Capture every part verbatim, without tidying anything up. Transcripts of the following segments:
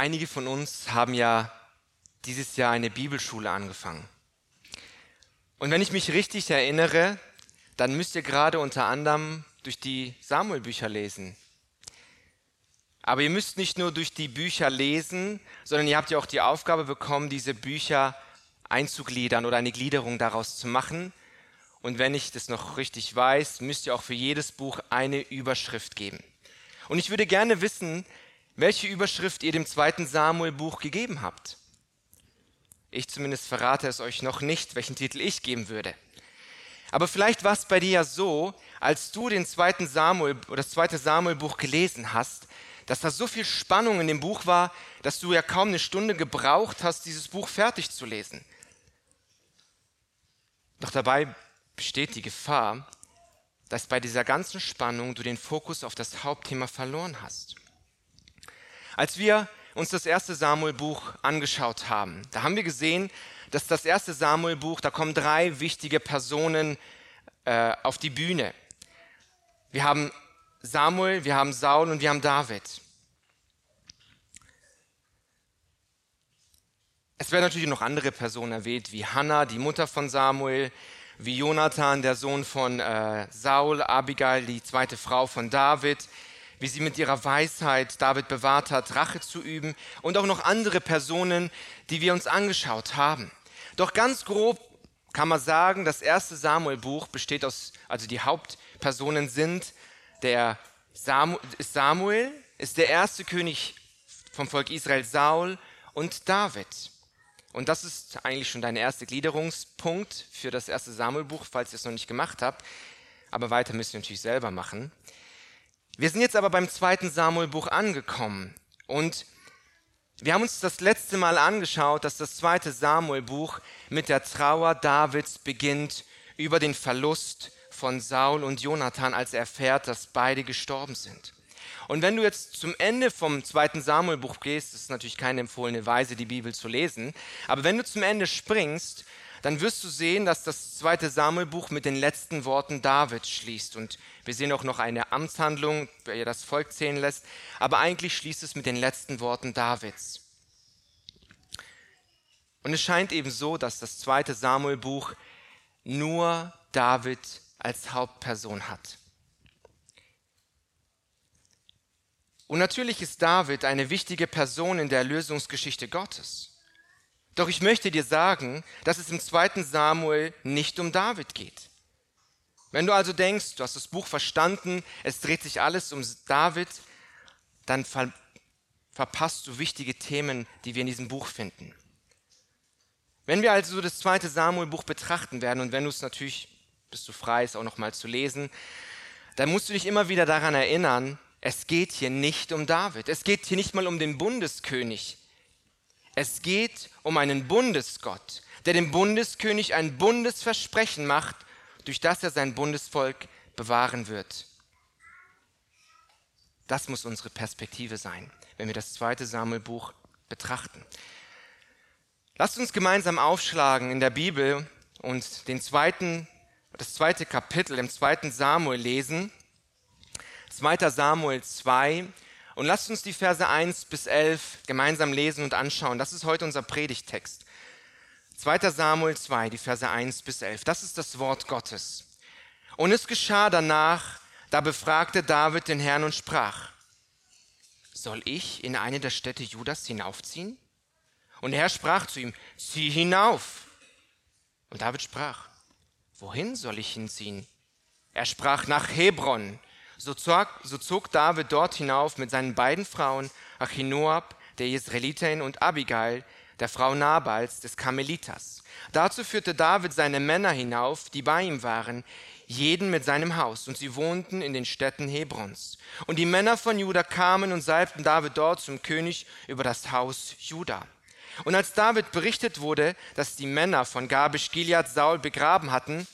Einige von uns haben ja dieses Jahr eine Bibelschule angefangen. Und wenn ich mich richtig erinnere, dann müsst ihr gerade unter anderem durch die Samuel-Bücher lesen. Aber ihr müsst nicht nur durch die Bücher lesen, sondern ihr habt ja auch die Aufgabe bekommen, diese Bücher einzugliedern oder eine Gliederung daraus zu machen. Und wenn ich das noch richtig weiß, müsst ihr auch für jedes Buch eine Überschrift geben. Und ich würde gerne wissen, welche Überschrift ihr dem zweiten Samuel-Buch gegeben habt. Ich zumindest verrate es euch noch nicht, welchen Titel ich geben würde. Aber vielleicht war es bei dir ja so, als du den zweiten Samuel oder das zweite Samuel-Buch gelesen hast, dass da so viel Spannung in dem Buch war, dass du ja kaum eine Stunde gebraucht hast, dieses Buch fertig zu lesen. Doch dabei besteht die Gefahr, dass bei dieser ganzen Spannung du den Fokus auf das Hauptthema verloren hast. Als wir uns das erste Samuel-Buch angeschaut haben, da haben wir gesehen, dass das erste Samuel-Buch, da kommen drei wichtige Personen äh, auf die Bühne. Wir haben Samuel, wir haben Saul und wir haben David. Es werden natürlich noch andere Personen erwähnt, wie Hannah, die Mutter von Samuel, wie Jonathan, der Sohn von äh, Saul, Abigail, die zweite Frau von David, wie sie mit ihrer Weisheit David bewahrt hat, Rache zu üben, und auch noch andere Personen, die wir uns angeschaut haben. Doch ganz grob kann man sagen, das erste Samuel-Buch besteht aus, also die Hauptpersonen sind der Samuel, Samuel ist der erste König vom Volk Israel, Saul und David. Und das ist eigentlich schon dein erster Gliederungspunkt für das erste Samuel-Buch, falls ihr es noch nicht gemacht habt. Aber weiter müsst ihr natürlich selber machen. Wir sind jetzt aber beim zweiten Samuel-Buch angekommen und wir haben uns das letzte Mal angeschaut, dass das zweite Samuel-Buch mit der Trauer Davids beginnt über den Verlust von Saul und Jonathan, als er erfährt, dass beide gestorben sind. Und wenn du jetzt zum Ende vom zweiten Samuel-Buch gehst, das ist natürlich keine empfohlene Weise, die Bibel zu lesen, aber wenn du zum Ende springst, dann wirst du sehen, dass das zweite Samuelbuch mit den letzten Worten Davids schließt. Und wir sehen auch noch eine Amtshandlung, wer ihr das Volk zählen lässt. Aber eigentlich schließt es mit den letzten Worten Davids. Und es scheint eben so, dass das zweite Samuelbuch nur David als Hauptperson hat. Und natürlich ist David eine wichtige Person in der Erlösungsgeschichte Gottes. Doch ich möchte dir sagen, dass es im zweiten Samuel nicht um David geht. Wenn du also denkst, du hast das Buch verstanden, es dreht sich alles um David, dann ver- verpasst du wichtige Themen, die wir in diesem Buch finden. Wenn wir also das zweite Samuel-Buch betrachten werden, und wenn du es natürlich, bist du frei, es auch nochmal zu lesen, dann musst du dich immer wieder daran erinnern, es geht hier nicht um David. Es geht hier nicht mal um den Bundeskönig. Es geht um einen Bundesgott, der dem Bundeskönig ein Bundesversprechen macht, durch das er sein Bundesvolk bewahren wird. Das muss unsere Perspektive sein, wenn wir das zweite Samuelbuch betrachten. Lasst uns gemeinsam aufschlagen in der Bibel und den zweiten, das zweite Kapitel im zweiten Samuel lesen, zweiter Samuel zwei. Und lasst uns die Verse eins bis elf gemeinsam lesen und anschauen. Das ist heute unser Predigttext. zweiter Samuel zwei, die Verse eins bis elf. Das ist das Wort Gottes. Und es geschah danach, da befragte David den Herrn und sprach: Soll ich in eine der Städte Judas hinaufziehen? Und der Herr sprach zu ihm: Zieh hinauf. Und David sprach: Wohin soll ich hinziehen? Er sprach: Nach Hebron. So zog, so zog David dort hinauf mit seinen beiden Frauen, Ahinoab, der Jezreelitin, und Abigail, der Frau Nabals, des Karmeliters. Dazu führte David seine Männer hinauf, die bei ihm waren, jeden mit seinem Haus, und sie wohnten in den Städten Hebrons. Und die Männer von Juda kamen und salbten David dort zum König über das Haus Juda. Und als David berichtet wurde, dass die Männer von Jabesch-Gilead Saul begraben hatten,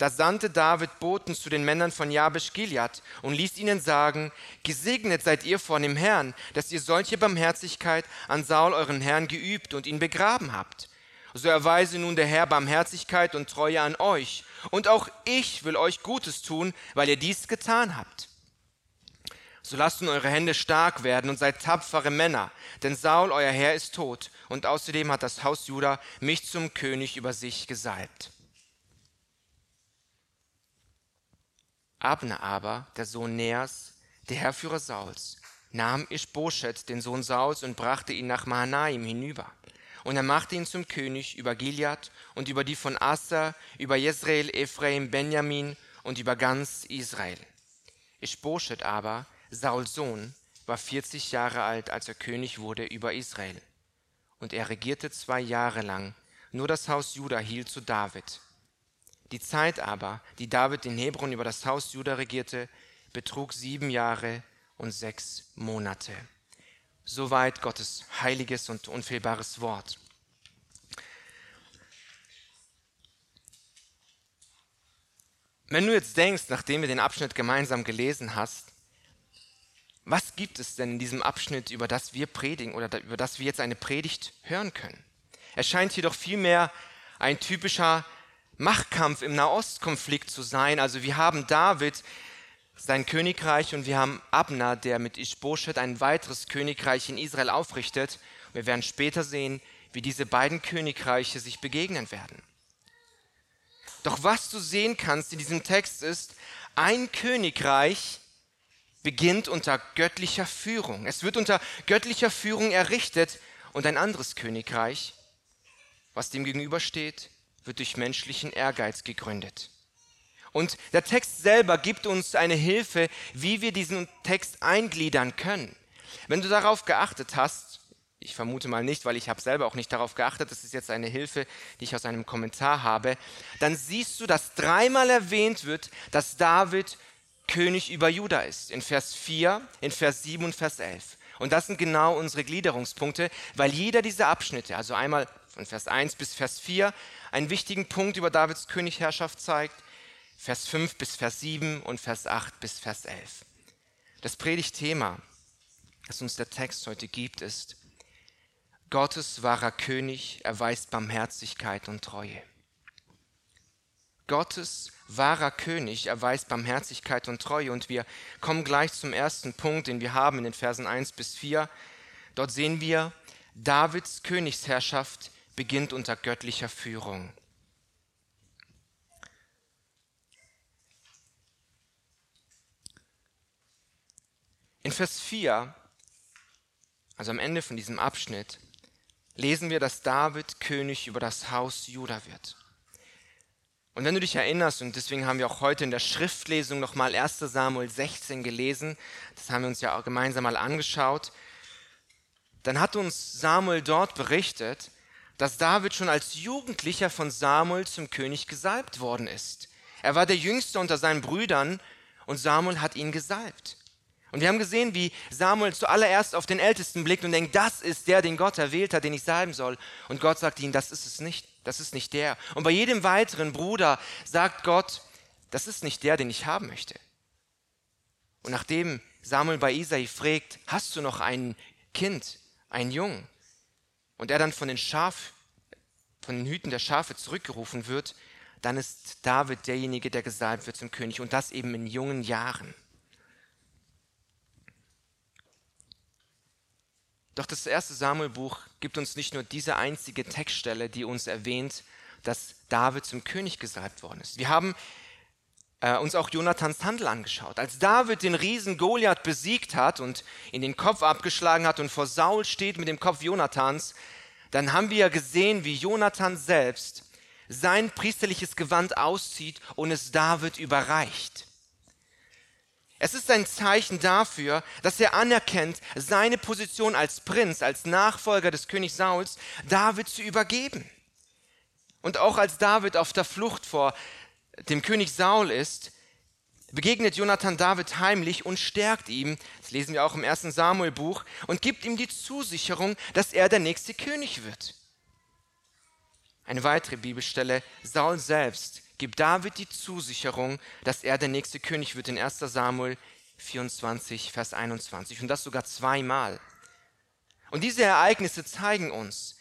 da sandte David Boten zu den Männern von Jabesch-Gilead und ließ ihnen sagen: Gesegnet seid ihr von dem Herrn, dass ihr solche Barmherzigkeit an Saul, euren Herrn, geübt und ihn begraben habt. So erweise nun der Herr Barmherzigkeit und Treue an euch, und auch ich will euch Gutes tun, weil ihr dies getan habt. So lasst nun eure Hände stark werden und seid tapfere Männer, denn Saul, euer Herr, ist tot, und außerdem hat das Haus Juda mich zum König über sich gesalbt. Abner aber, der Sohn Neas, der Heerführer Sauls, nahm Isch-Boschet, den Sohn Sauls, und brachte ihn nach Mahanaim hinüber. Und er machte ihn zum König über Gilead und über die von Aser, über Jezreel, Ephraim, Benjamin und über ganz Israel. Isch-Boschet aber, Sauls Sohn, war vierzig Jahre alt, als er König wurde über Israel. Und er regierte zwei Jahre lang, nur das Haus Juda hielt zu David. Die Zeit aber, die David in Hebron über das Haus Juda regierte, betrug sieben Jahre und sechs Monate. Soweit Gottes heiliges und unfehlbares Wort. Wenn du jetzt denkst, nachdem wir den Abschnitt gemeinsam gelesen hast, was gibt es denn in diesem Abschnitt, über das wir predigen oder über das wir jetzt eine Predigt hören können? Es scheint jedoch vielmehr ein typischer Machtkampf im Nahostkonflikt zu sein. Also wir haben David, sein Königreich, und wir haben Abner, der mit Isch-Boschet ein weiteres Königreich in Israel aufrichtet. Wir werden später sehen, wie diese beiden Königreiche sich begegnen werden. Doch was du sehen kannst in diesem Text ist, ein Königreich beginnt unter göttlicher Führung. Es wird unter göttlicher Führung errichtet, und ein anderes Königreich, was dem gegenübersteht, wird durch menschlichen Ehrgeiz gegründet. Und der Text selber gibt uns eine Hilfe, wie wir diesen Text eingliedern können. Wenn du darauf geachtet hast, ich vermute mal nicht, weil ich habe selber auch nicht darauf geachtet, das ist jetzt eine Hilfe, die ich aus einem Kommentar habe, dann siehst du, dass dreimal erwähnt wird, dass David König über Juda ist, in Vers vier, in Vers sieben und Vers elf. Und das sind genau unsere Gliederungspunkte, weil jeder dieser Abschnitte, also einmal von Vers eins bis Vers vier, einen wichtigen Punkt über Davids Königherrschaft zeigt, Vers fünf bis Vers sieben und Vers acht bis Vers elf. Das Predigtthema, das uns der Text heute gibt, ist: Gottes wahrer König erweist Barmherzigkeit und Treue. Gottes wahrer König erweist Barmherzigkeit und Treue. Und wir kommen gleich zum ersten Punkt, den wir haben in den Versen eins bis vier. Dort sehen wir, Davids Königsherrschaft beginnt unter göttlicher Führung. In Vers vier, also am Ende von diesem Abschnitt, lesen wir, dass David König über das Haus Juda wird. Und wenn du dich erinnerst, und deswegen haben wir auch heute in der Schriftlesung nochmal erster Samuel sechzehn gelesen, das haben wir uns ja auch gemeinsam mal angeschaut, dann hat uns Samuel dort berichtet, dass David schon als Jugendlicher von Samuel zum König gesalbt worden ist. Er war der Jüngste unter seinen Brüdern und Samuel hat ihn gesalbt. Und wir haben gesehen, wie Samuel zuallererst auf den Ältesten blickt und denkt, das ist der, den Gott erwählt hat, den ich salben soll. Und Gott sagt ihm, das ist es nicht, das ist nicht der. Und bei jedem weiteren Bruder sagt Gott, das ist nicht der, den ich haben möchte. Und nachdem Samuel bei Isai fragt, hast du noch ein Kind, einen Jungen? Und er dann von den Schaf, von den Hüten der Schafe zurückgerufen wird, dann ist David derjenige, der gesalbt wird zum König. Und das eben in jungen Jahren. Doch das erste Samuelbuch gibt uns nicht nur diese einzige Textstelle, die uns erwähnt, dass David zum König gesalbt worden ist. Wir haben äh, uns auch Jonathans Handel angeschaut. Als David den Riesen Goliath besiegt hat und ihn den Kopf abgeschlagen hat und vor Saul steht mit dem Kopf Jonathans, dann haben wir ja gesehen, wie Jonathan selbst sein priesterliches Gewand auszieht und es David überreicht. Es ist ein Zeichen dafür, dass er anerkennt, seine Position als Prinz, als Nachfolger des Königs Sauls, David zu übergeben. Und auch als David auf der Flucht vor dem König Saul ist, begegnet Jonathan David heimlich und stärkt ihm, das lesen wir auch im ersten Samuelbuch, und gibt ihm die Zusicherung, dass er der nächste König wird. Eine weitere Bibelstelle, Saul selbst, gibt David die Zusicherung, dass er der nächste König wird in erster Samuel vierundzwanzig, Vers einundzwanzig. Und das sogar zweimal. Und diese Ereignisse zeigen uns,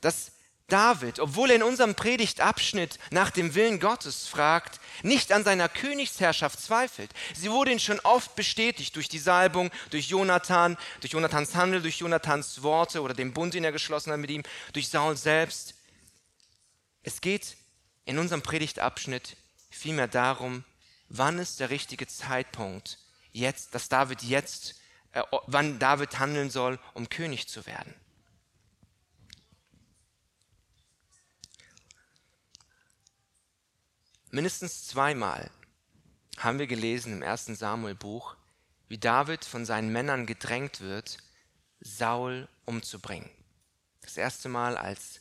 dass David, obwohl er in unserem Predigtabschnitt nach dem Willen Gottes fragt, nicht an seiner Königsherrschaft zweifelt. Sie wurde ihm schon oft bestätigt durch die Salbung, durch Jonathan, durch Jonathans Handel, durch Jonathans Worte oder den Bund, den er geschlossen hat mit ihm, durch Saul selbst. Es geht in unserem Predigtabschnitt vielmehr darum, wann ist der richtige Zeitpunkt, jetzt, dass David jetzt, äh, wann David handeln soll, um König zu werden. Mindestens zweimal haben wir gelesen im ersten Samuel-Buch, wie David von seinen Männern gedrängt wird, Saul umzubringen. Das erste Mal, als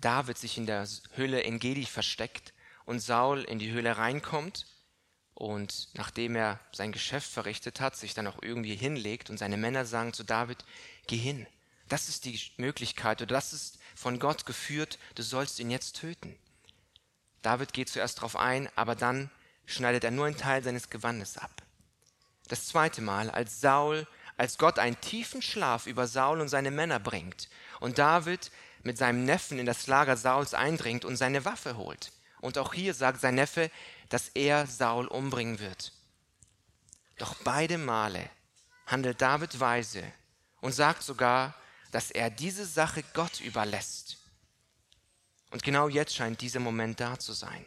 David sich in der Höhle in Gedi versteckt und Saul in die Höhle reinkommt und nachdem er sein Geschäft verrichtet hat, sich dann auch irgendwie hinlegt und seine Männer sagen zu David, geh hin, das ist die Möglichkeit oder das ist von Gott geführt, du sollst ihn jetzt töten. David geht zuerst darauf ein, aber dann schneidet er nur einen Teil seines Gewandes ab. Das zweite Mal, als Saul, als Gott einen tiefen Schlaf über Saul und seine Männer bringt und David mit seinem Neffen in das Lager Sauls eindringt und seine Waffe holt. Und auch hier sagt sein Neffe, dass er Saul umbringen wird. Doch beide Male handelt David weise und sagt sogar, dass er diese Sache Gott überlässt. Und genau jetzt scheint dieser Moment da zu sein.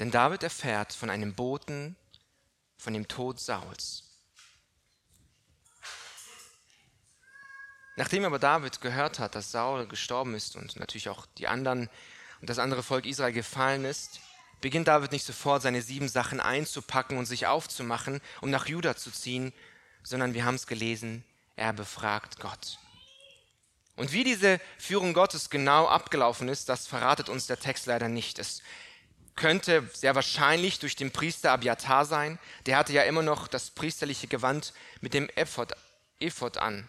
Denn David erfährt von einem Boten, von dem Tod Sauls. Nachdem aber David gehört hat, dass Saul gestorben ist und natürlich auch die anderen und das andere Volk Israel gefallen ist, beginnt David nicht sofort seine sieben Sachen einzupacken und sich aufzumachen, um nach Juda zu ziehen, sondern wir haben es gelesen, er befragt Gott. Und wie diese Führung Gottes genau abgelaufen ist, das verratet uns der Text leider nicht. Es könnte sehr wahrscheinlich durch den Priester Abiatar sein. Der hatte ja immer noch das priesterliche Gewand mit dem Ephod, Ephod an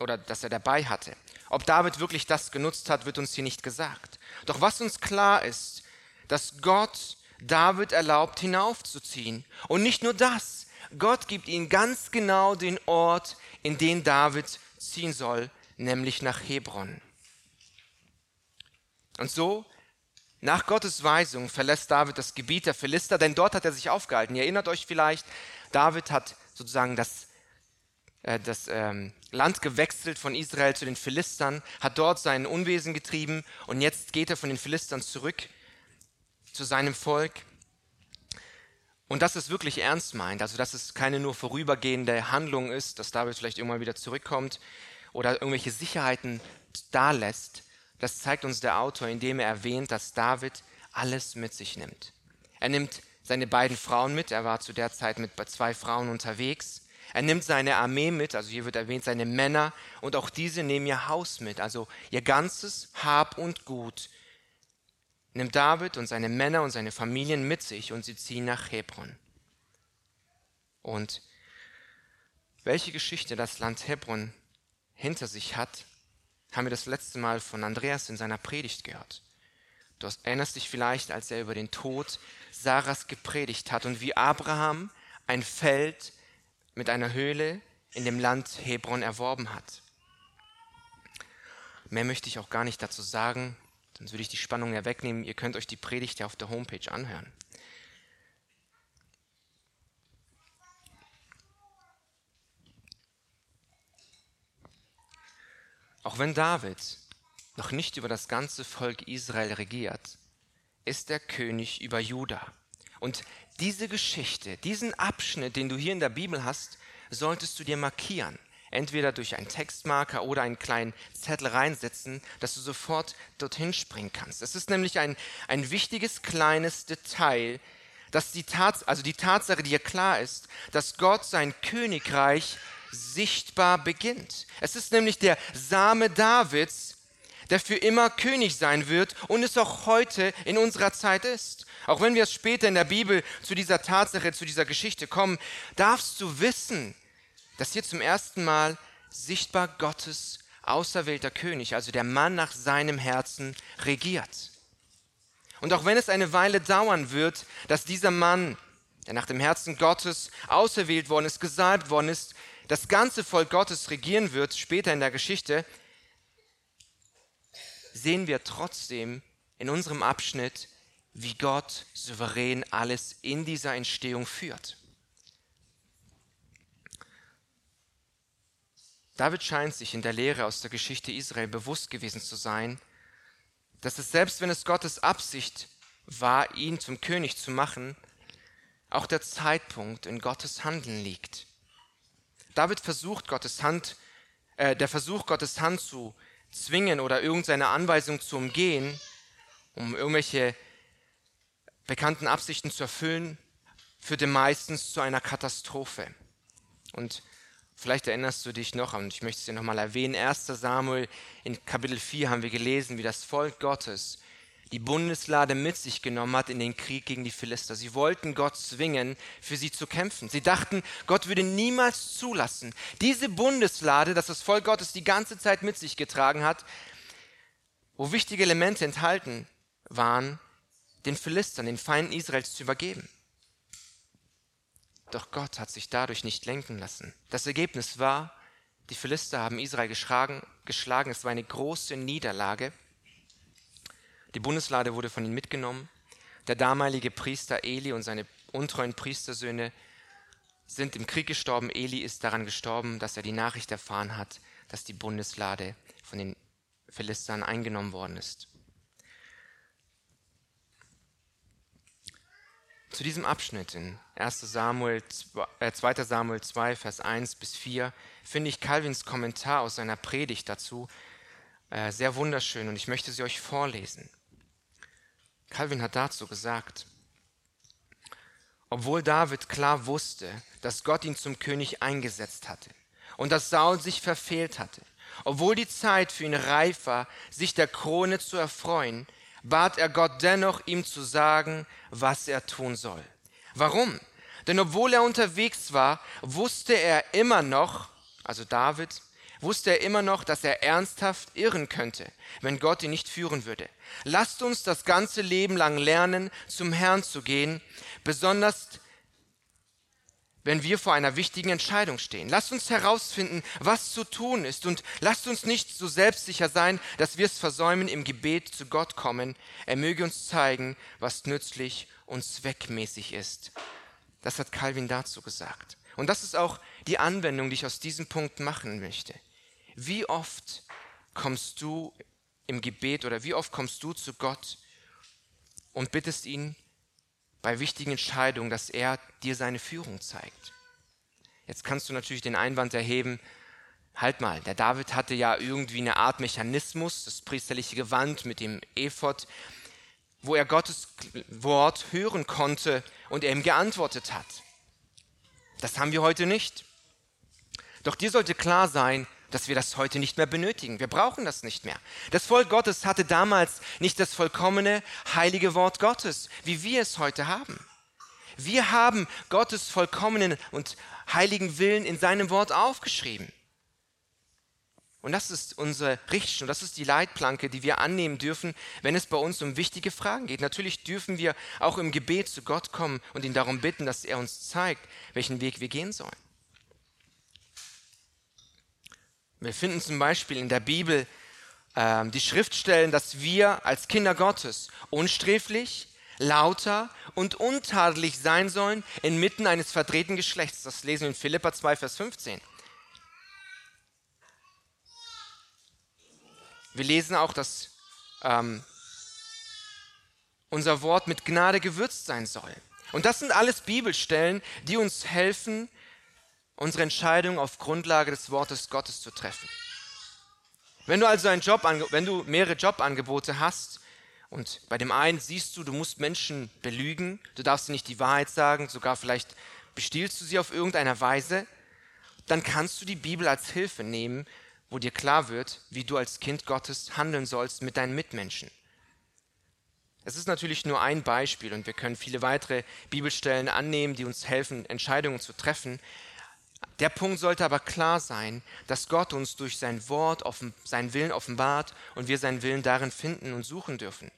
oder das er dabei hatte. Ob David wirklich das genutzt hat, wird uns hier nicht gesagt. Doch was uns klar ist, dass Gott David erlaubt, hinaufzuziehen. Und nicht nur das, Gott gibt ihm ganz genau den Ort, in den David ziehen soll, nämlich nach Hebron. Und so, nach Gottes Weisung, verlässt David das Gebiet der Philister, denn dort hat er sich aufgehalten. Ihr erinnert euch vielleicht, David hat sozusagen das, äh, das ähm, Land gewechselt von Israel zu den Philistern, hat dort seinen Unwesen getrieben und jetzt geht er von den Philistern zurück zu seinem Volk. Und dass es wirklich ernst meint, also dass es keine nur vorübergehende Handlung ist, dass David vielleicht irgendwann wieder zurückkommt, oder irgendwelche Sicherheiten dalässt, das zeigt uns der Autor, indem er erwähnt, dass David alles mit sich nimmt. Er nimmt seine beiden Frauen mit, er war zu der Zeit mit zwei Frauen unterwegs. Er nimmt seine Armee mit, also hier wird erwähnt, seine Männer, und auch diese nehmen ihr Haus mit, also ihr ganzes Hab und Gut. Nimmt David und seine Männer und seine Familien mit sich und sie ziehen nach Hebron. Und welche Geschichte das Land Hebron hinter sich hat, haben wir das letzte Mal von Andreas in seiner Predigt gehört. Du erinnerst dich vielleicht, als er über den Tod Saras gepredigt hat und wie Abraham ein Feld mit einer Höhle in dem Land Hebron erworben hat. Mehr möchte ich auch gar nicht dazu sagen, sonst würde ich die Spannung ja wegnehmen. Ihr könnt euch die Predigt ja auf der Homepage anhören. Auch wenn David noch nicht über das ganze Volk Israel regiert, ist er König über Juda. Und diese Geschichte, diesen Abschnitt, den du hier in der Bibel hast, solltest du dir markieren. Entweder durch einen Textmarker oder einen kleinen Zettel reinsetzen, dass du sofort dorthin springen kannst. Es ist nämlich ein, ein wichtiges kleines Detail, dass die, Tats- also die Tatsache, die dir klar ist, dass Gott sein Königreich sichtbar beginnt. Es ist nämlich der Same Davids, der für immer König sein wird und es auch heute in unserer Zeit ist. Auch wenn wir später in der Bibel zu dieser Tatsache, zu dieser Geschichte kommen, darfst du wissen, dass hier zum ersten Mal sichtbar Gottes auserwählter König, also der Mann nach seinem Herzen, regiert. Und auch wenn es eine Weile dauern wird, dass dieser Mann, der nach dem Herzen Gottes auserwählt worden ist, gesalbt worden ist, das ganze Volk Gottes regieren wird, später in der Geschichte, sehen wir trotzdem in unserem Abschnitt, wie Gott souverän alles in dieser Entstehung führt. David scheint sich in der Lehre aus der Geschichte Israel bewusst gewesen zu sein, dass es, selbst wenn es Gottes Absicht war, ihn zum König zu machen, auch der Zeitpunkt in Gottes Handeln liegt. David versucht, Gottes Hand, äh, der Versuch, Gottes Hand zu zwingen oder irgendeine Anweisung zu umgehen, um irgendwelche bekannten Absichten zu erfüllen, führte meistens zu einer Katastrophe. Und vielleicht erinnerst du dich noch, und ich möchte es dir nochmal erwähnen, erster Samuel in Kapitel vier haben wir gelesen, wie das Volk Gottes die Bundeslade mit sich genommen hat in den Krieg gegen die Philister. Sie wollten Gott zwingen, für sie zu kämpfen. Sie dachten, Gott würde niemals zulassen. Diese Bundeslade, das das Volk Gottes die ganze Zeit mit sich getragen hat, wo wichtige Elemente enthalten waren, den Philistern, den Feinden Israels zu übergeben. Doch Gott hat sich dadurch nicht lenken lassen. Das Ergebnis war, die Philister haben Israel geschlagen. geschlagen. Es war eine große Niederlage. Die Bundeslade wurde von ihnen mitgenommen. Der damalige Priester Eli und seine untreuen Priestersöhne sind im Krieg gestorben. Eli ist daran gestorben, dass er die Nachricht erfahren hat, dass die Bundeslade von den Philistern eingenommen worden ist. Zu diesem Abschnitt in zweiter Samuel zwei, Vers eins bis vier finde ich Calvins Kommentar aus seiner Predigt dazu äh, sehr wunderschön, und ich möchte sie euch vorlesen. Calvin hat dazu gesagt: Obwohl David klar wusste, dass Gott ihn zum König eingesetzt hatte und dass Saul sich verfehlt hatte, obwohl die Zeit für ihn reif war, sich der Krone zu erfreuen, bat er Gott dennoch, ihm zu sagen, was er tun soll. Warum? Denn obwohl er unterwegs war, wusste er immer noch, also David, wusste er immer noch, dass er ernsthaft irren könnte, wenn Gott ihn nicht führen würde. Lasst uns das ganze Leben lang lernen, zum Herrn zu gehen, besonders wenn wir vor einer wichtigen Entscheidung stehen. Lasst uns herausfinden, was zu tun ist, und lasst uns nicht so selbstsicher sein, dass wir es versäumen, im Gebet zu Gott kommen. Er möge uns zeigen, was nützlich und zweckmäßig ist. Das hat Calvin dazu gesagt. Und das ist auch die Anwendung, die ich aus diesem Punkt machen möchte. Wie oft kommst du im Gebet oder wie oft kommst du zu Gott und bittest ihn bei wichtigen Entscheidungen, dass er dir seine Führung zeigt? Jetzt kannst du natürlich den Einwand erheben, halt mal, der David hatte ja irgendwie eine Art Mechanismus, das priesterliche Gewand mit dem Ephod, wo er Gottes Wort hören konnte und er ihm geantwortet hat. Das haben wir heute nicht. Doch dir sollte klar sein, dass wir das heute nicht mehr benötigen. Wir brauchen das nicht mehr. Das Volk Gottes hatte damals nicht das vollkommene, heilige Wort Gottes, wie wir es heute haben. Wir haben Gottes vollkommenen und heiligen Willen in seinem Wort aufgeschrieben. Und das ist unsere Richtschnur, das ist die Leitplanke, die wir annehmen dürfen, wenn es bei uns um wichtige Fragen geht. Natürlich dürfen wir auch im Gebet zu Gott kommen und ihn darum bitten, dass er uns zeigt, welchen Weg wir gehen sollen. Wir finden zum Beispiel in der Bibel äh, die Schriftstellen, dass wir als Kinder Gottes unsträflich, lauter und untadelig sein sollen inmitten eines verdrehten Geschlechts. Das lesen wir in Philipper zwei, Vers fünfzehn. Wir lesen auch, dass ähm, unser Wort mit Gnade gewürzt sein soll. Und das sind alles Bibelstellen, die uns helfen, unsere Entscheidung auf Grundlage des Wortes Gottes zu treffen. Wenn du also einen Job, wenn du mehrere Jobangebote hast und bei dem einen siehst du, du musst Menschen belügen, du darfst ihnen nicht die Wahrheit sagen, sogar vielleicht bestiehlst du sie auf irgendeiner Weise, dann kannst du die Bibel als Hilfe nehmen, wo dir klar wird, wie du als Kind Gottes handeln sollst mit deinen Mitmenschen. Es ist natürlich nur ein Beispiel und wir können viele weitere Bibelstellen annehmen, die uns helfen, Entscheidungen zu treffen. Der Punkt sollte aber klar sein, dass Gott uns durch sein Wort offen, seinen Willen offenbart und wir seinen Willen darin finden und suchen dürfen.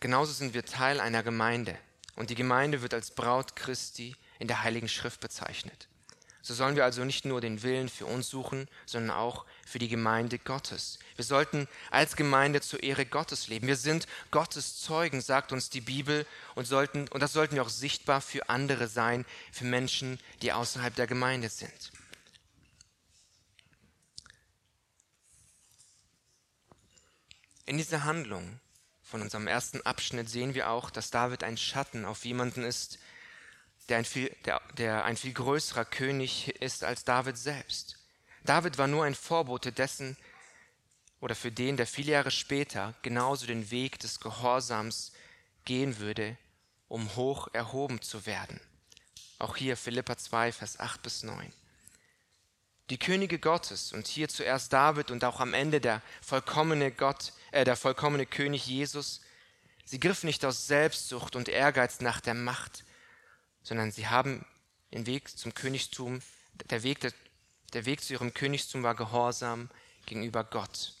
Genauso sind wir Teil einer Gemeinde, und die Gemeinde wird als Braut Christi in der Heiligen Schrift bezeichnet. So sollen wir also nicht nur den Willen für uns suchen, sondern auch für die Gemeinde Gottes. Wir sollten als Gemeinde zur Ehre Gottes leben. Wir sind Gottes Zeugen, sagt uns die Bibel, und sollten, und das sollten wir auch sichtbar für andere sein, für Menschen, die außerhalb der Gemeinde sind. In dieser Handlung von unserem ersten Abschnitt sehen wir auch, dass David ein Schatten auf jemanden ist, der ein viel, der, der ein viel größerer König ist als David selbst. David war nur ein Vorbote dessen oder für den, der viele Jahre später genauso den Weg des Gehorsams gehen würde, um hoch erhoben zu werden. Auch hier Philipper zwei, Vers acht bis neun. Die Könige Gottes, und hier zuerst David und auch am Ende der vollkommene Gott, äh, der vollkommene König Jesus, sie griffen nicht aus Selbstsucht und Ehrgeiz nach der Macht, sondern sie haben den Weg zum Königstum, der Weg, der, der Weg zu ihrem Königstum war Gehorsam gegenüber Gott.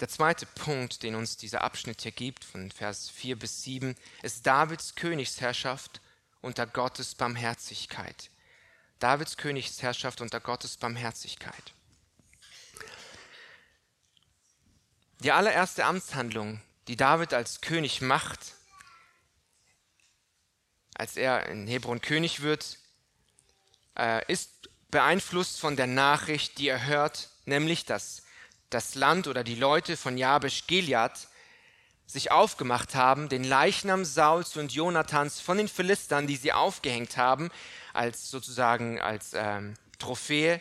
Der zweite Punkt, den uns dieser Abschnitt hier gibt, von Vers vier bis sieben, ist Davids Königsherrschaft unter Gottes Barmherzigkeit. Davids Königsherrschaft unter Gottes Barmherzigkeit. Die allererste Amtshandlung, die David als König macht, als er in Hebron König wird, ist beeinflusst von der Nachricht, die er hört, nämlich, dass das Land oder die Leute von Jabesch-Gilead sich aufgemacht haben, den Leichnam Sauls und Jonathans von den Philistern, die sie aufgehängt haben, als sozusagen als ähm, Trophäe,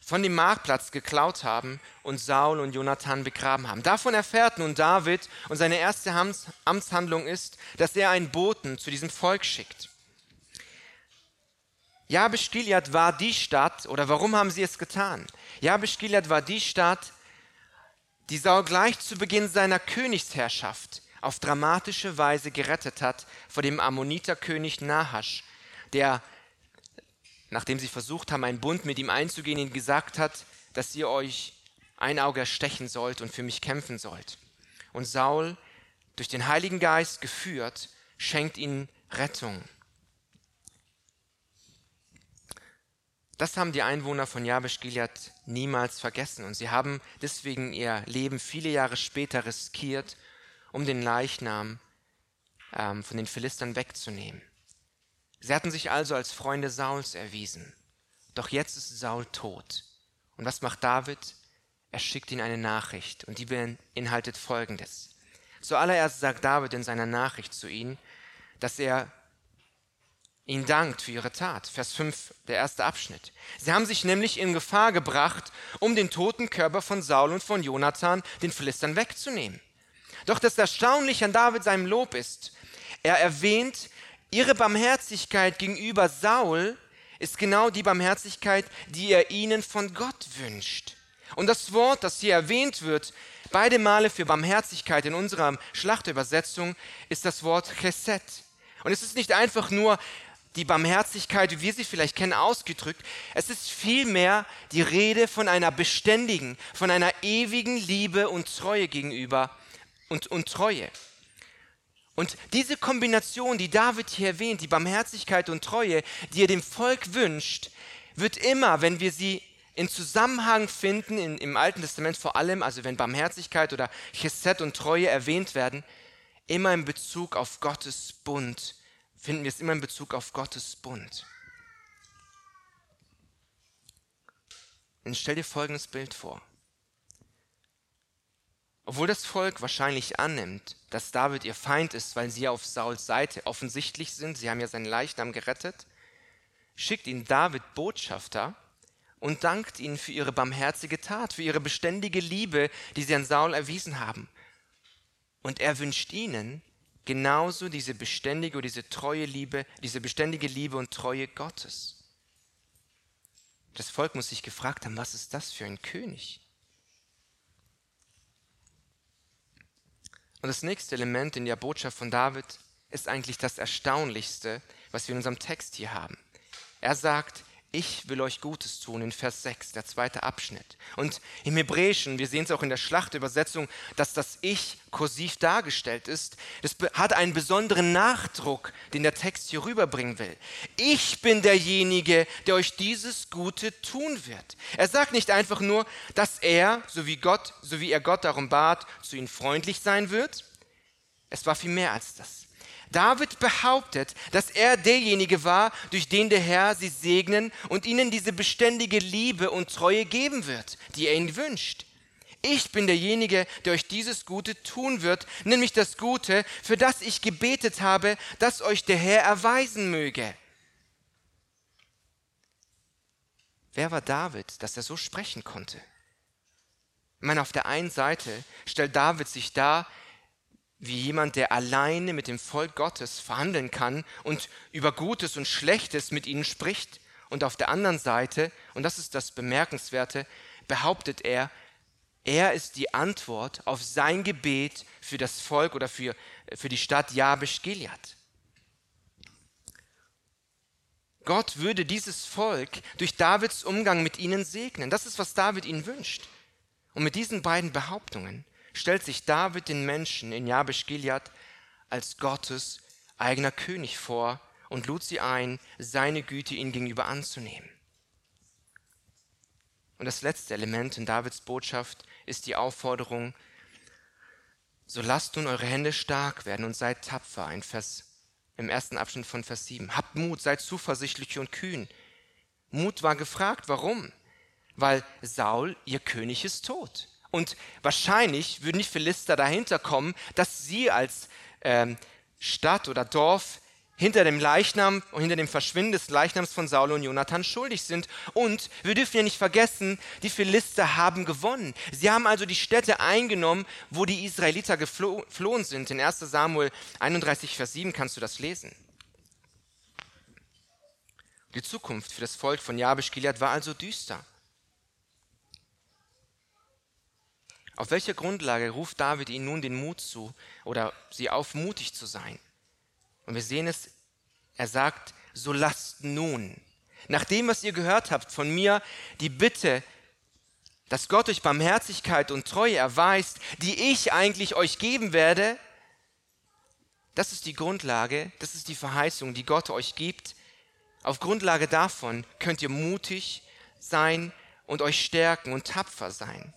von dem Marktplatz geklaut haben und Saul und Jonathan begraben haben. Davon erfährt nun David, und seine erste Amts- Amtshandlung ist, dass er einen Boten zu diesem Volk schickt. Jabesch-Gilead war die Stadt, oder warum haben sie es getan? Jabesch-Gilead war die Stadt, die Saul gleich zu Beginn seiner Königsherrschaft auf dramatische Weise gerettet hat vor dem Ammoniterkönig Nahasch, der, nachdem sie versucht haben, einen Bund mit ihm einzugehen, ihnen gesagt hat, dass ihr euch ein Auge erstechen sollt und für mich kämpfen sollt. Und Saul, durch den Heiligen Geist geführt, schenkt ihnen Rettung. Das haben die Einwohner von Jabesch-Gilead niemals vergessen, und sie haben deswegen ihr Leben viele Jahre später riskiert, um den Leichnam ähm, von den Philistern wegzunehmen. Sie hatten sich also als Freunde Sauls erwiesen. Doch jetzt ist Saul tot. Und was macht David? Er schickt ihnen eine Nachricht, und die beinhaltet Folgendes. Zuallererst sagt David in seiner Nachricht zu ihnen, dass er ihnen dankt für ihre Tat. Vers fünf, der erste Abschnitt. Sie haben sich nämlich in Gefahr gebracht, um den toten Körper von Saul und von Jonathan, den Philistern, wegzunehmen. Doch das Erstaunliche an David seinem Lob ist, er erwähnt, ihre Barmherzigkeit gegenüber Saul ist genau die Barmherzigkeit, die er ihnen von Gott wünscht. Und das Wort, das hier erwähnt wird, beide Male für Barmherzigkeit in unserer Schlachtübersetzung, ist das Wort Chesed. Und es ist nicht einfach nur die Barmherzigkeit, wie wir sie vielleicht kennen, ausgedrückt. Es ist vielmehr die Rede von einer beständigen, von einer ewigen Liebe und Treue gegenüber und, und Treue. Und diese Kombination, die David hier erwähnt, die Barmherzigkeit und Treue, die er dem Volk wünscht, wird immer, wenn wir sie in Zusammenhang finden, in, im Alten Testament vor allem, also wenn Barmherzigkeit oder Chesed und Treue erwähnt werden, immer in Bezug auf Gottes Bund, finden wir es immer in Bezug auf Gottes Bund. Dann stell dir folgendes Bild vor. Obwohl das Volk wahrscheinlich annimmt, dass David ihr Feind ist, weil sie auf Sauls Seite offensichtlich sind, sie haben ja seinen Leichnam gerettet, schickt ihnen David Botschafter und dankt ihnen für ihre barmherzige Tat, für ihre beständige Liebe, die sie an Saul erwiesen haben. Und er wünscht ihnen genauso diese beständige und diese treue Liebe, diese beständige Liebe und Treue Gottes. Das Volk muss sich gefragt haben, was ist das für ein König? Und das nächste Element in der Botschaft von David ist eigentlich das Erstaunlichste, was wir in unserem Text hier haben. Er sagt, ich will euch Gutes tun, in Vers sechs, der zweite Abschnitt. Und im Hebräischen, wir sehen es auch in der Schlachtübersetzung, dass das Ich kursiv dargestellt ist. Das hat einen besonderen Nachdruck, den der Text hier rüberbringen will. Ich bin derjenige, der euch dieses Gute tun wird. Er sagt nicht einfach nur, dass er, so wie Gott, so wie er Gott darum bat, zu ihnen freundlich sein wird. Es war viel mehr als das. David behauptet, dass er derjenige war, durch den der Herr sie segnen und ihnen diese beständige Liebe und Treue geben wird, die er ihnen wünscht. Ich bin derjenige, der euch dieses Gute tun wird, nämlich das Gute, für das ich gebetet habe, das euch der Herr erweisen möge. Wer war David, dass er so sprechen konnte? Ich meine, auf der einen Seite stellt David sich dar, wie jemand, der alleine mit dem Volk Gottes verhandeln kann und über Gutes und Schlechtes mit ihnen spricht. Und auf der anderen Seite, und das ist das Bemerkenswerte, behauptet er, er ist die Antwort auf sein Gebet für das Volk oder für, für die Stadt Jabesch-Gilead. Gott würde dieses Volk durch Davids Umgang mit ihnen segnen. Das ist, was David ihnen wünscht. Und mit diesen beiden Behauptungen stellt sich David den Menschen in Jabesch-Gilead als Gottes eigener König vor und lud sie ein, seine Güte ihnen gegenüber anzunehmen. Und das letzte Element in Davids Botschaft ist die Aufforderung, so lasst nun eure Hände stark werden und seid tapfer, in Vers, im ersten Abschnitt von Vers sieben. Habt Mut, seid zuversichtlich und kühn. Mut war gefragt, warum? Weil Saul, ihr König, ist tot. Und wahrscheinlich würden die Philister dahinter kommen, dass sie als ähm, Stadt oder Dorf hinter dem Leichnam und hinter dem Verschwinden des Leichnams von Saul und Jonathan schuldig sind. Und wir dürfen ja nicht vergessen, die Philister haben gewonnen. Sie haben also die Städte eingenommen, wo die Israeliter geflohen sind. In erster Samuel einunddreißig, Vers sieben kannst du das lesen. Die Zukunft für das Volk von Jabesch-Gilead war also düster. Auf welcher Grundlage ruft David ihnen nun den Mut zu oder sie auf, mutig zu sein? Und wir sehen es, er sagt, so lasst nun, nach dem, was ihr gehört habt von mir, die Bitte, dass Gott euch Barmherzigkeit und Treue erweist, die ich eigentlich euch geben werde, das ist die Grundlage, das ist die Verheißung, die Gott euch gibt. Auf Grundlage davon könnt ihr mutig sein und euch stärken und tapfer sein.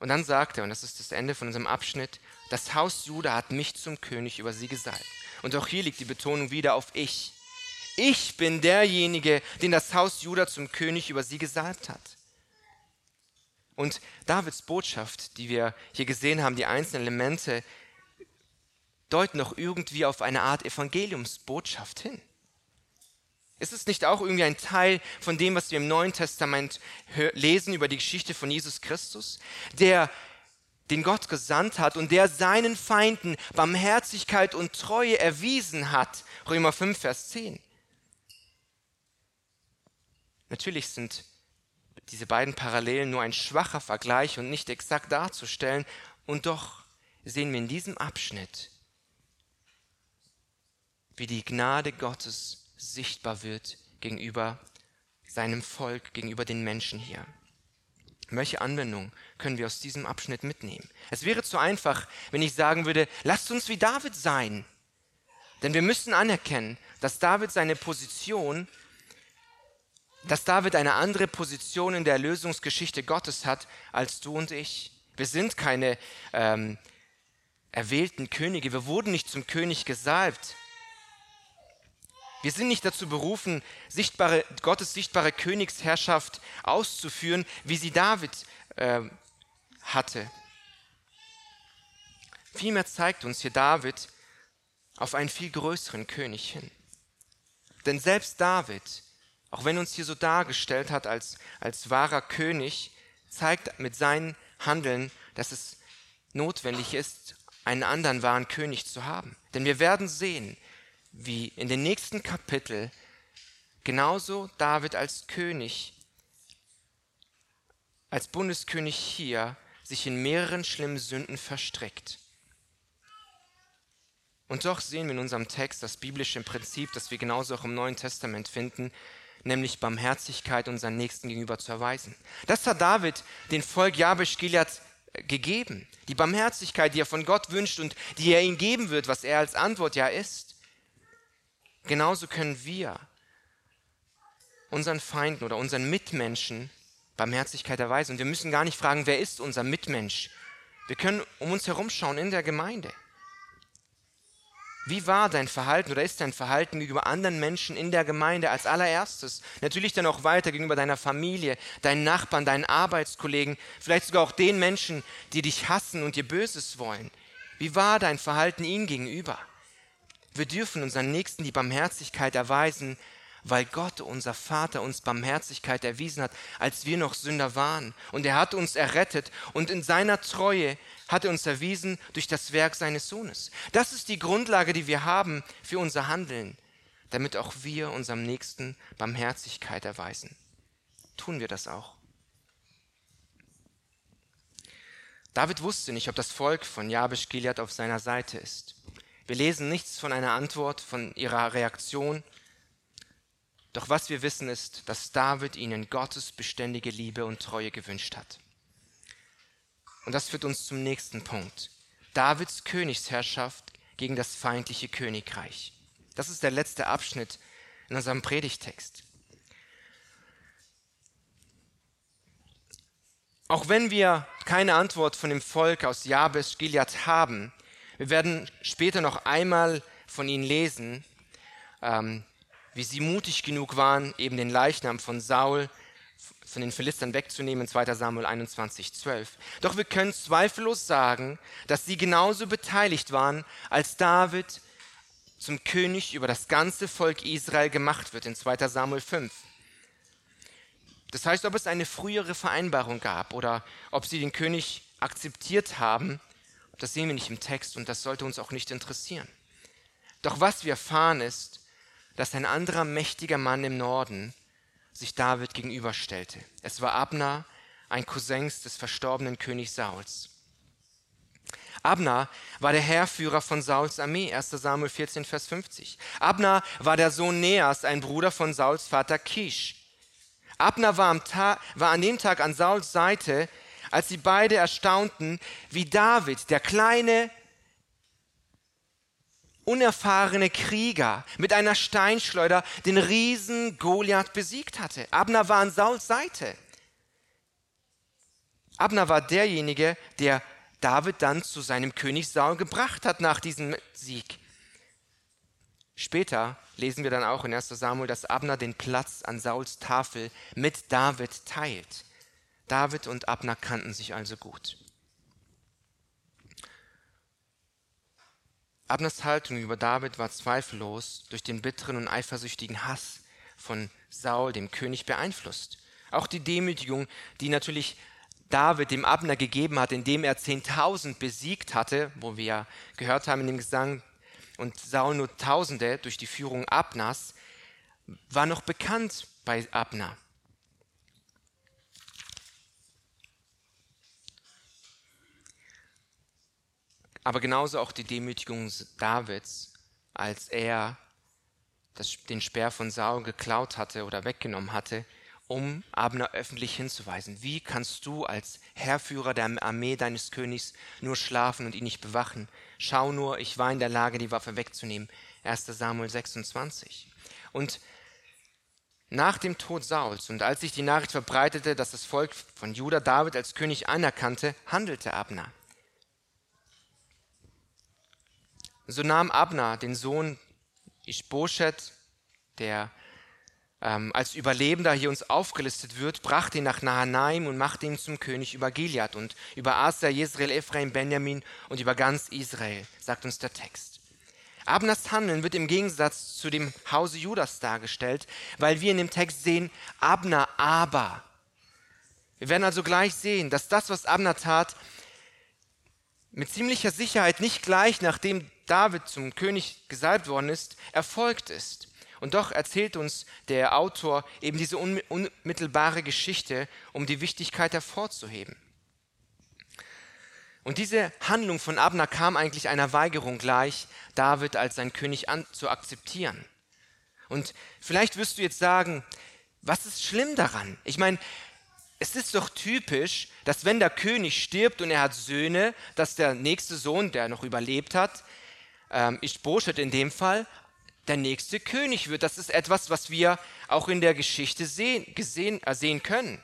Und dann sagt er, und das ist das Ende von unserem Abschnitt, das Haus Juda hat mich zum König über sie gesalbt. Und auch hier liegt die Betonung wieder auf ich. Ich bin derjenige, den das Haus Juda zum König über sie gesalbt hat. Und Davids Botschaft, die wir hier gesehen haben, die einzelnen Elemente, deuten noch irgendwie auf eine Art Evangeliumsbotschaft hin. Ist es nicht auch irgendwie ein Teil von dem, was wir im Neuen Testament lesen über die Geschichte von Jesus Christus, der den Gott gesandt hat und der seinen Feinden Barmherzigkeit und Treue erwiesen hat? Römer fünf, Vers zehn. Natürlich sind diese beiden Parallelen nur ein schwacher Vergleich und nicht exakt darzustellen, und doch sehen wir in diesem Abschnitt, wie die Gnade Gottes sichtbar wird gegenüber seinem Volk, gegenüber den Menschen hier. Welche Anwendung können wir aus diesem Abschnitt mitnehmen? Es wäre zu einfach, wenn ich sagen würde, lasst uns wie David sein. Denn wir müssen anerkennen, dass David seine Position, dass David eine andere Position in der Erlösungsgeschichte Gottes hat, als du und ich. Wir sind keine ähm, erwählten Könige, wir wurden nicht zum König gesalbt. Wir sind nicht dazu berufen, sichtbare, Gottes sichtbare Königsherrschaft auszuführen, wie sie David äh, hatte. Vielmehr zeigt uns hier David auf einen viel größeren König hin. Denn selbst David, auch wenn uns hier so dargestellt hat als, als wahrer König, zeigt mit seinem Handeln, dass es notwendig ist, einen anderen wahren König zu haben. Denn wir werden sehen, wie in den nächsten Kapitel genauso David als König, als Bundeskönig hier, sich in mehreren schlimmen Sünden verstrickt. Und doch sehen wir in unserem Text das biblische Prinzip, das wir genauso auch im Neuen Testament finden, nämlich Barmherzigkeit unseren Nächsten gegenüber zu erweisen. Das hat David dem Volk Jabesch-Gilead gegeben. Die Barmherzigkeit, die er von Gott wünscht und die er ihm geben wird, was er als Antwort ja ist. Genauso können wir unseren Feinden oder unseren Mitmenschen Barmherzigkeit erweisen. Und wir müssen gar nicht fragen, wer ist unser Mitmensch? Wir können um uns herumschauen in der Gemeinde. Wie war dein Verhalten oder ist dein Verhalten gegenüber anderen Menschen in der Gemeinde als allererstes? Natürlich dann auch weiter gegenüber deiner Familie, deinen Nachbarn, deinen Arbeitskollegen, vielleicht sogar auch den Menschen, die dich hassen und dir Böses wollen. Wie war dein Verhalten ihnen gegenüber? Wir dürfen unseren Nächsten die Barmherzigkeit erweisen, weil Gott, unser Vater, uns Barmherzigkeit erwiesen hat, als wir noch Sünder waren. Und er hat uns errettet und in seiner Treue hat er uns erwiesen durch das Werk seines Sohnes. Das ist die Grundlage, die wir haben für unser Handeln, damit auch wir unserem Nächsten Barmherzigkeit erweisen. Tun wir das auch. David wusste nicht, ob das Volk von Jabesch-Gilead auf seiner Seite ist. Wir lesen nichts von einer Antwort, von ihrer Reaktion. Doch was wir wissen ist, dass David ihnen Gottes beständige Liebe und Treue gewünscht hat. Und das führt uns zum nächsten Punkt. Davids Königsherrschaft gegen das feindliche Königreich. Das ist der letzte Abschnitt in unserem Predigtext. Auch wenn wir keine Antwort von dem Volk aus Jabesch-Gilead haben, wir werden später noch einmal von ihnen lesen, ähm, wie sie mutig genug waren, eben den Leichnam von Saul von den Philistern wegzunehmen, in zweiter Samuel einundzwanzig, zwölf. Doch wir können zweifellos sagen, dass sie genauso beteiligt waren, als David zum König über das ganze Volk Israel gemacht wird, in zweiter Samuel fünf. Das heißt, ob es eine frühere Vereinbarung gab oder ob sie den König akzeptiert haben, das sehen wir nicht im Text und das sollte uns auch nicht interessieren. Doch was wir erfahren ist, dass ein anderer mächtiger Mann im Norden sich David gegenüberstellte. Es war Abner, ein Cousin des verstorbenen Königs Sauls. Abner war der Heerführer von Sauls Armee, erster Samuel vierzehn, Vers fünfzig. Abner war der Sohn Neas, ein Bruder von Sauls Vater Kisch. Abner war, am Ta- war an dem Tag an Sauls Seite, als sie beide erstaunten, wie David, der kleine, unerfahrene Krieger mit einer Steinschleuder den Riesen Goliath besiegt hatte. Abner war an Sauls Seite. Abner war derjenige, der David dann zu seinem König Saul gebracht hat nach diesem Sieg. Später lesen wir dann auch in erster Samuel, dass Abner den Platz an Sauls Tafel mit David teilt. David und Abner kannten sich also gut. Abners Haltung über David war zweifellos durch den bitteren und eifersüchtigen Hass von Saul, dem König, beeinflusst. Auch die Demütigung, die natürlich David dem Abner gegeben hat, indem er zehntausend besiegt hatte, wo wir ja gehört haben in dem Gesang, und Saul nur Tausende durch die Führung Abners, war noch bekannt bei Abner. Aber genauso auch die Demütigung Davids, als er das, den Speer von Saul geklaut hatte oder weggenommen hatte, um Abner öffentlich hinzuweisen. Wie kannst du als Heerführer der Armee deines Königs nur schlafen und ihn nicht bewachen? Schau nur, ich war in der Lage, die Waffe wegzunehmen. erster Samuel sechsundzwanzig. Und nach dem Tod Sauls und als sich die Nachricht verbreitete, dass das Volk von Juda David als König anerkannte, handelte Abner. So nahm Abner den Sohn Isch-Boschet, der ähm, als Überlebender hier uns aufgelistet wird, brachte ihn nach Mahanaim und machte ihn zum König über Gilead und über Aser, Jezreel, Ephraim, Benjamin und über ganz Israel, sagt uns der Text. Abners Handeln wird im Gegensatz zu dem Hause Judas dargestellt, weil wir in dem Text sehen, Abner aber. Wir werden also gleich sehen, dass das, was Abner tat, mit ziemlicher Sicherheit nicht gleich, nachdem David zum König gesalbt worden ist, erfolgt ist. Und doch erzählt uns der Autor eben diese unmittelbare Geschichte, um die Wichtigkeit hervorzuheben. Und diese Handlung von Abner kam eigentlich einer Weigerung gleich, David als sein König an, zu akzeptieren. Und vielleicht wirst du jetzt sagen, was ist schlimm daran? Ich meine, es ist doch typisch, dass wenn der König stirbt und er hat Söhne, dass der nächste Sohn, der noch überlebt hat, ähm, Isch-Boschet in dem Fall, der nächste König wird. Das ist etwas, was wir auch in der Geschichte sehen, gesehen, äh, sehen können.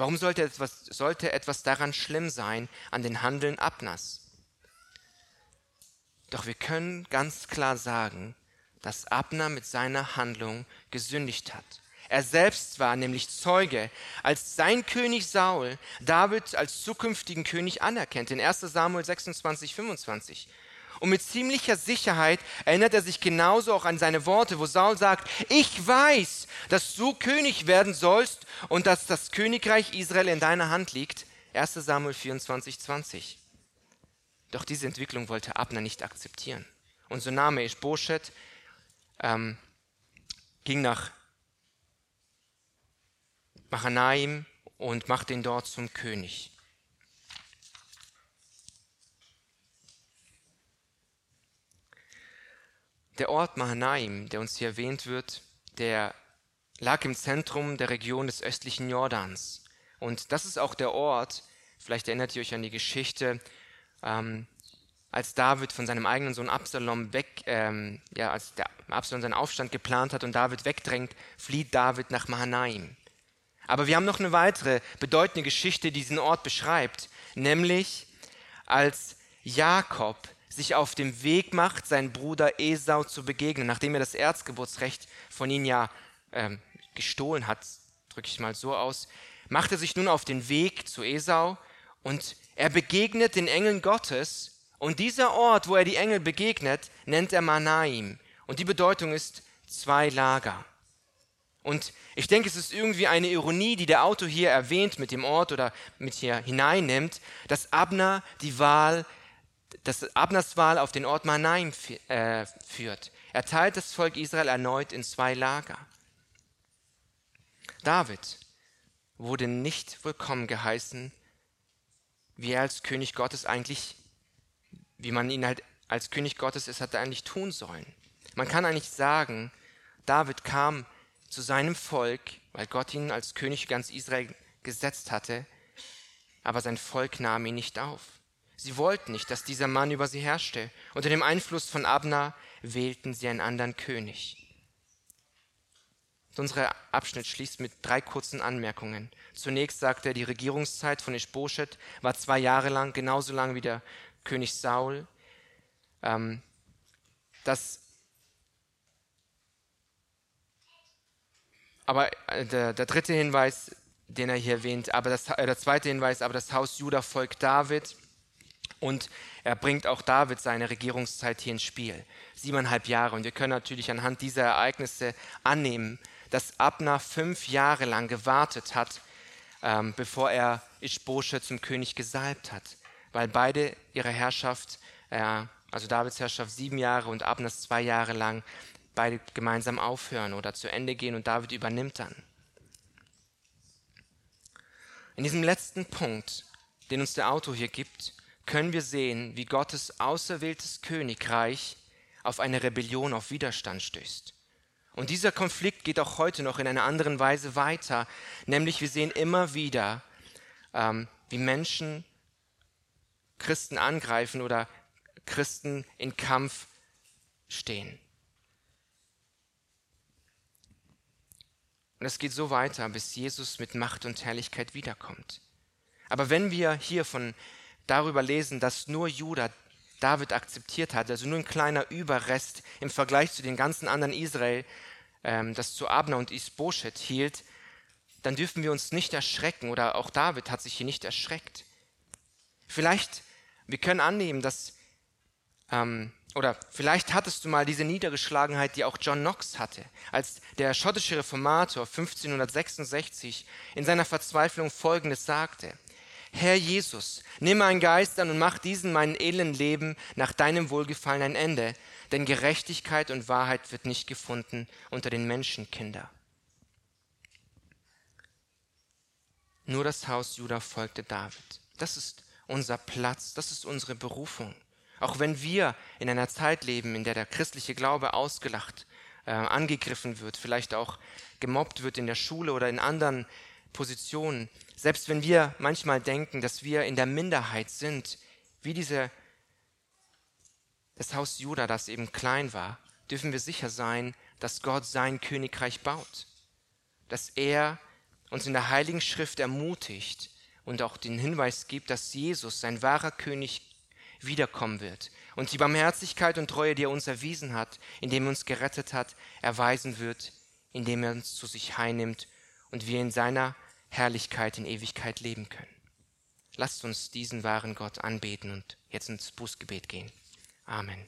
Warum sollte etwas, sollte etwas daran schlimm sein, an den Handeln Abners? Doch wir können ganz klar sagen, dass Abner mit seiner Handlung gesündigt hat. Er selbst war nämlich Zeuge, als sein König Saul David als zukünftigen König anerkennt, in erstes Samuel sechsundzwanzig, fünfundzwanzig. Und mit ziemlicher Sicherheit erinnert er sich genauso auch an seine Worte, wo Saul sagt, ich weiß, dass du König werden sollst und dass das Königreich Israel in deiner Hand liegt, erstes Samuel vierundzwanzig, zwanzig. Doch diese Entwicklung wollte Abner nicht akzeptieren. Und so nahm er Isch-Boschet, ähm, ging nach Mahanaim und machte ihn dort zum König. Der Ort Mahanaim, der uns hier erwähnt wird, der lag im Zentrum der Region des östlichen Jordans. Und das ist auch der Ort, vielleicht erinnert ihr euch an die Geschichte, ähm, als David von seinem eigenen Sohn Absalom weg, ähm, ja, als der Absalom seinen Aufstand geplant hat und David wegdrängt, flieht David nach Mahanaim. Aber wir haben noch eine weitere bedeutende Geschichte, die diesen Ort beschreibt, nämlich als Jakob sich auf dem Weg macht, seinen Bruder Esau zu begegnen, nachdem er das Erzgeburtsrecht von ihm ja ähm, gestohlen hat, drücke ich mal so aus, macht er sich nun auf den Weg zu Esau und er begegnet den Engeln Gottes und dieser Ort, wo er die Engel begegnet, nennt er Mahanaim und die Bedeutung ist zwei Lager. Und ich denke, es ist irgendwie eine Ironie, die der Autor hier erwähnt mit dem Ort oder mit hier hineinnimmt, dass Abner die Wahl dass Abners Wahl auf den Ort Mahanaim äh, führt. Er teilt das Volk Israel erneut in zwei Lager. David wurde nicht willkommen geheißen, wie er als König Gottes eigentlich, wie man ihn halt als König Gottes es hätte eigentlich tun sollen. Man kann eigentlich sagen, David kam zu seinem Volk, weil Gott ihn als König ganz Israel gesetzt hatte, aber sein Volk nahm ihn nicht auf. Sie wollten nicht, dass dieser Mann über sie herrschte. Unter dem Einfluss von Abner wählten sie einen anderen König. Unser Abschnitt schließt mit drei kurzen Anmerkungen. Zunächst sagt er, die Regierungszeit von Isch-Boschet war zwei Jahre lang, genauso lang wie der König Saul. Ähm, das Aber äh, der, der dritte Hinweis, den er hier erwähnt, aber das, äh, der zweite Hinweis, aber das Haus Juda folgt David. Und er bringt auch David seine Regierungszeit hier ins Spiel. Siebeneinhalb Jahre. Und wir können natürlich anhand dieser Ereignisse annehmen, dass Abner fünf Jahre lang gewartet hat, ähm, bevor er Isch-Boschet zum König gesalbt hat. Weil beide ihre Herrschaft, äh, also Davids Herrschaft sieben Jahre und Abners zwei Jahre lang, beide gemeinsam aufhören oder zu Ende gehen und David übernimmt dann. In diesem letzten Punkt, den uns der Autor hier gibt, können wir sehen, wie Gottes auserwähltes Königreich auf eine Rebellion, auf Widerstand stößt. Und dieser Konflikt geht auch heute noch in einer anderen Weise weiter, nämlich wir sehen immer wieder, ähm, wie Menschen Christen angreifen oder Christen in Kampf stehen. Und es geht so weiter, bis Jesus mit Macht und Herrlichkeit wiederkommt. Aber wenn wir hier von darüber lesen, dass nur Juda David akzeptiert hat, also nur ein kleiner Überrest im Vergleich zu den ganzen anderen Israel, ähm, das zu Abner und Isch-Boschet hielt, dann dürfen wir uns nicht erschrecken oder auch David hat sich hier nicht erschreckt. Vielleicht, wir können annehmen, dass, ähm, oder vielleicht hattest du mal diese Niedergeschlagenheit, die auch John Knox hatte, als der schottische Reformator fünfzehnhundertsechsundsechzig in seiner Verzweiflung Folgendes sagte: Herr Jesus, nimm meinen Geist an und mach diesen meinen elenden Leben nach deinem Wohlgefallen ein Ende, denn Gerechtigkeit und Wahrheit wird nicht gefunden unter den Menschenkinder. Nur das Haus Juda folgte David. Das ist unser Platz, das ist unsere Berufung. Auch wenn wir in einer Zeit leben, in der der christliche Glaube ausgelacht, äh, angegriffen wird, vielleicht auch gemobbt wird in der Schule oder in anderen Positionen, selbst wenn wir manchmal denken, dass wir in der Minderheit sind, wie diese, das Haus Juda, das eben klein war, dürfen wir sicher sein, dass Gott sein Königreich baut, dass er uns in der Heiligen Schrift ermutigt und auch den Hinweis gibt, dass Jesus, sein wahrer König, wiederkommen wird und die Barmherzigkeit und Treue, die er uns erwiesen hat, indem er uns gerettet hat, erweisen wird, indem er uns zu sich heimnimmt und wir in seiner Herrlichkeit in Ewigkeit leben können. Lasst uns diesen wahren Gott anbeten und jetzt ins Bußgebet gehen. Amen.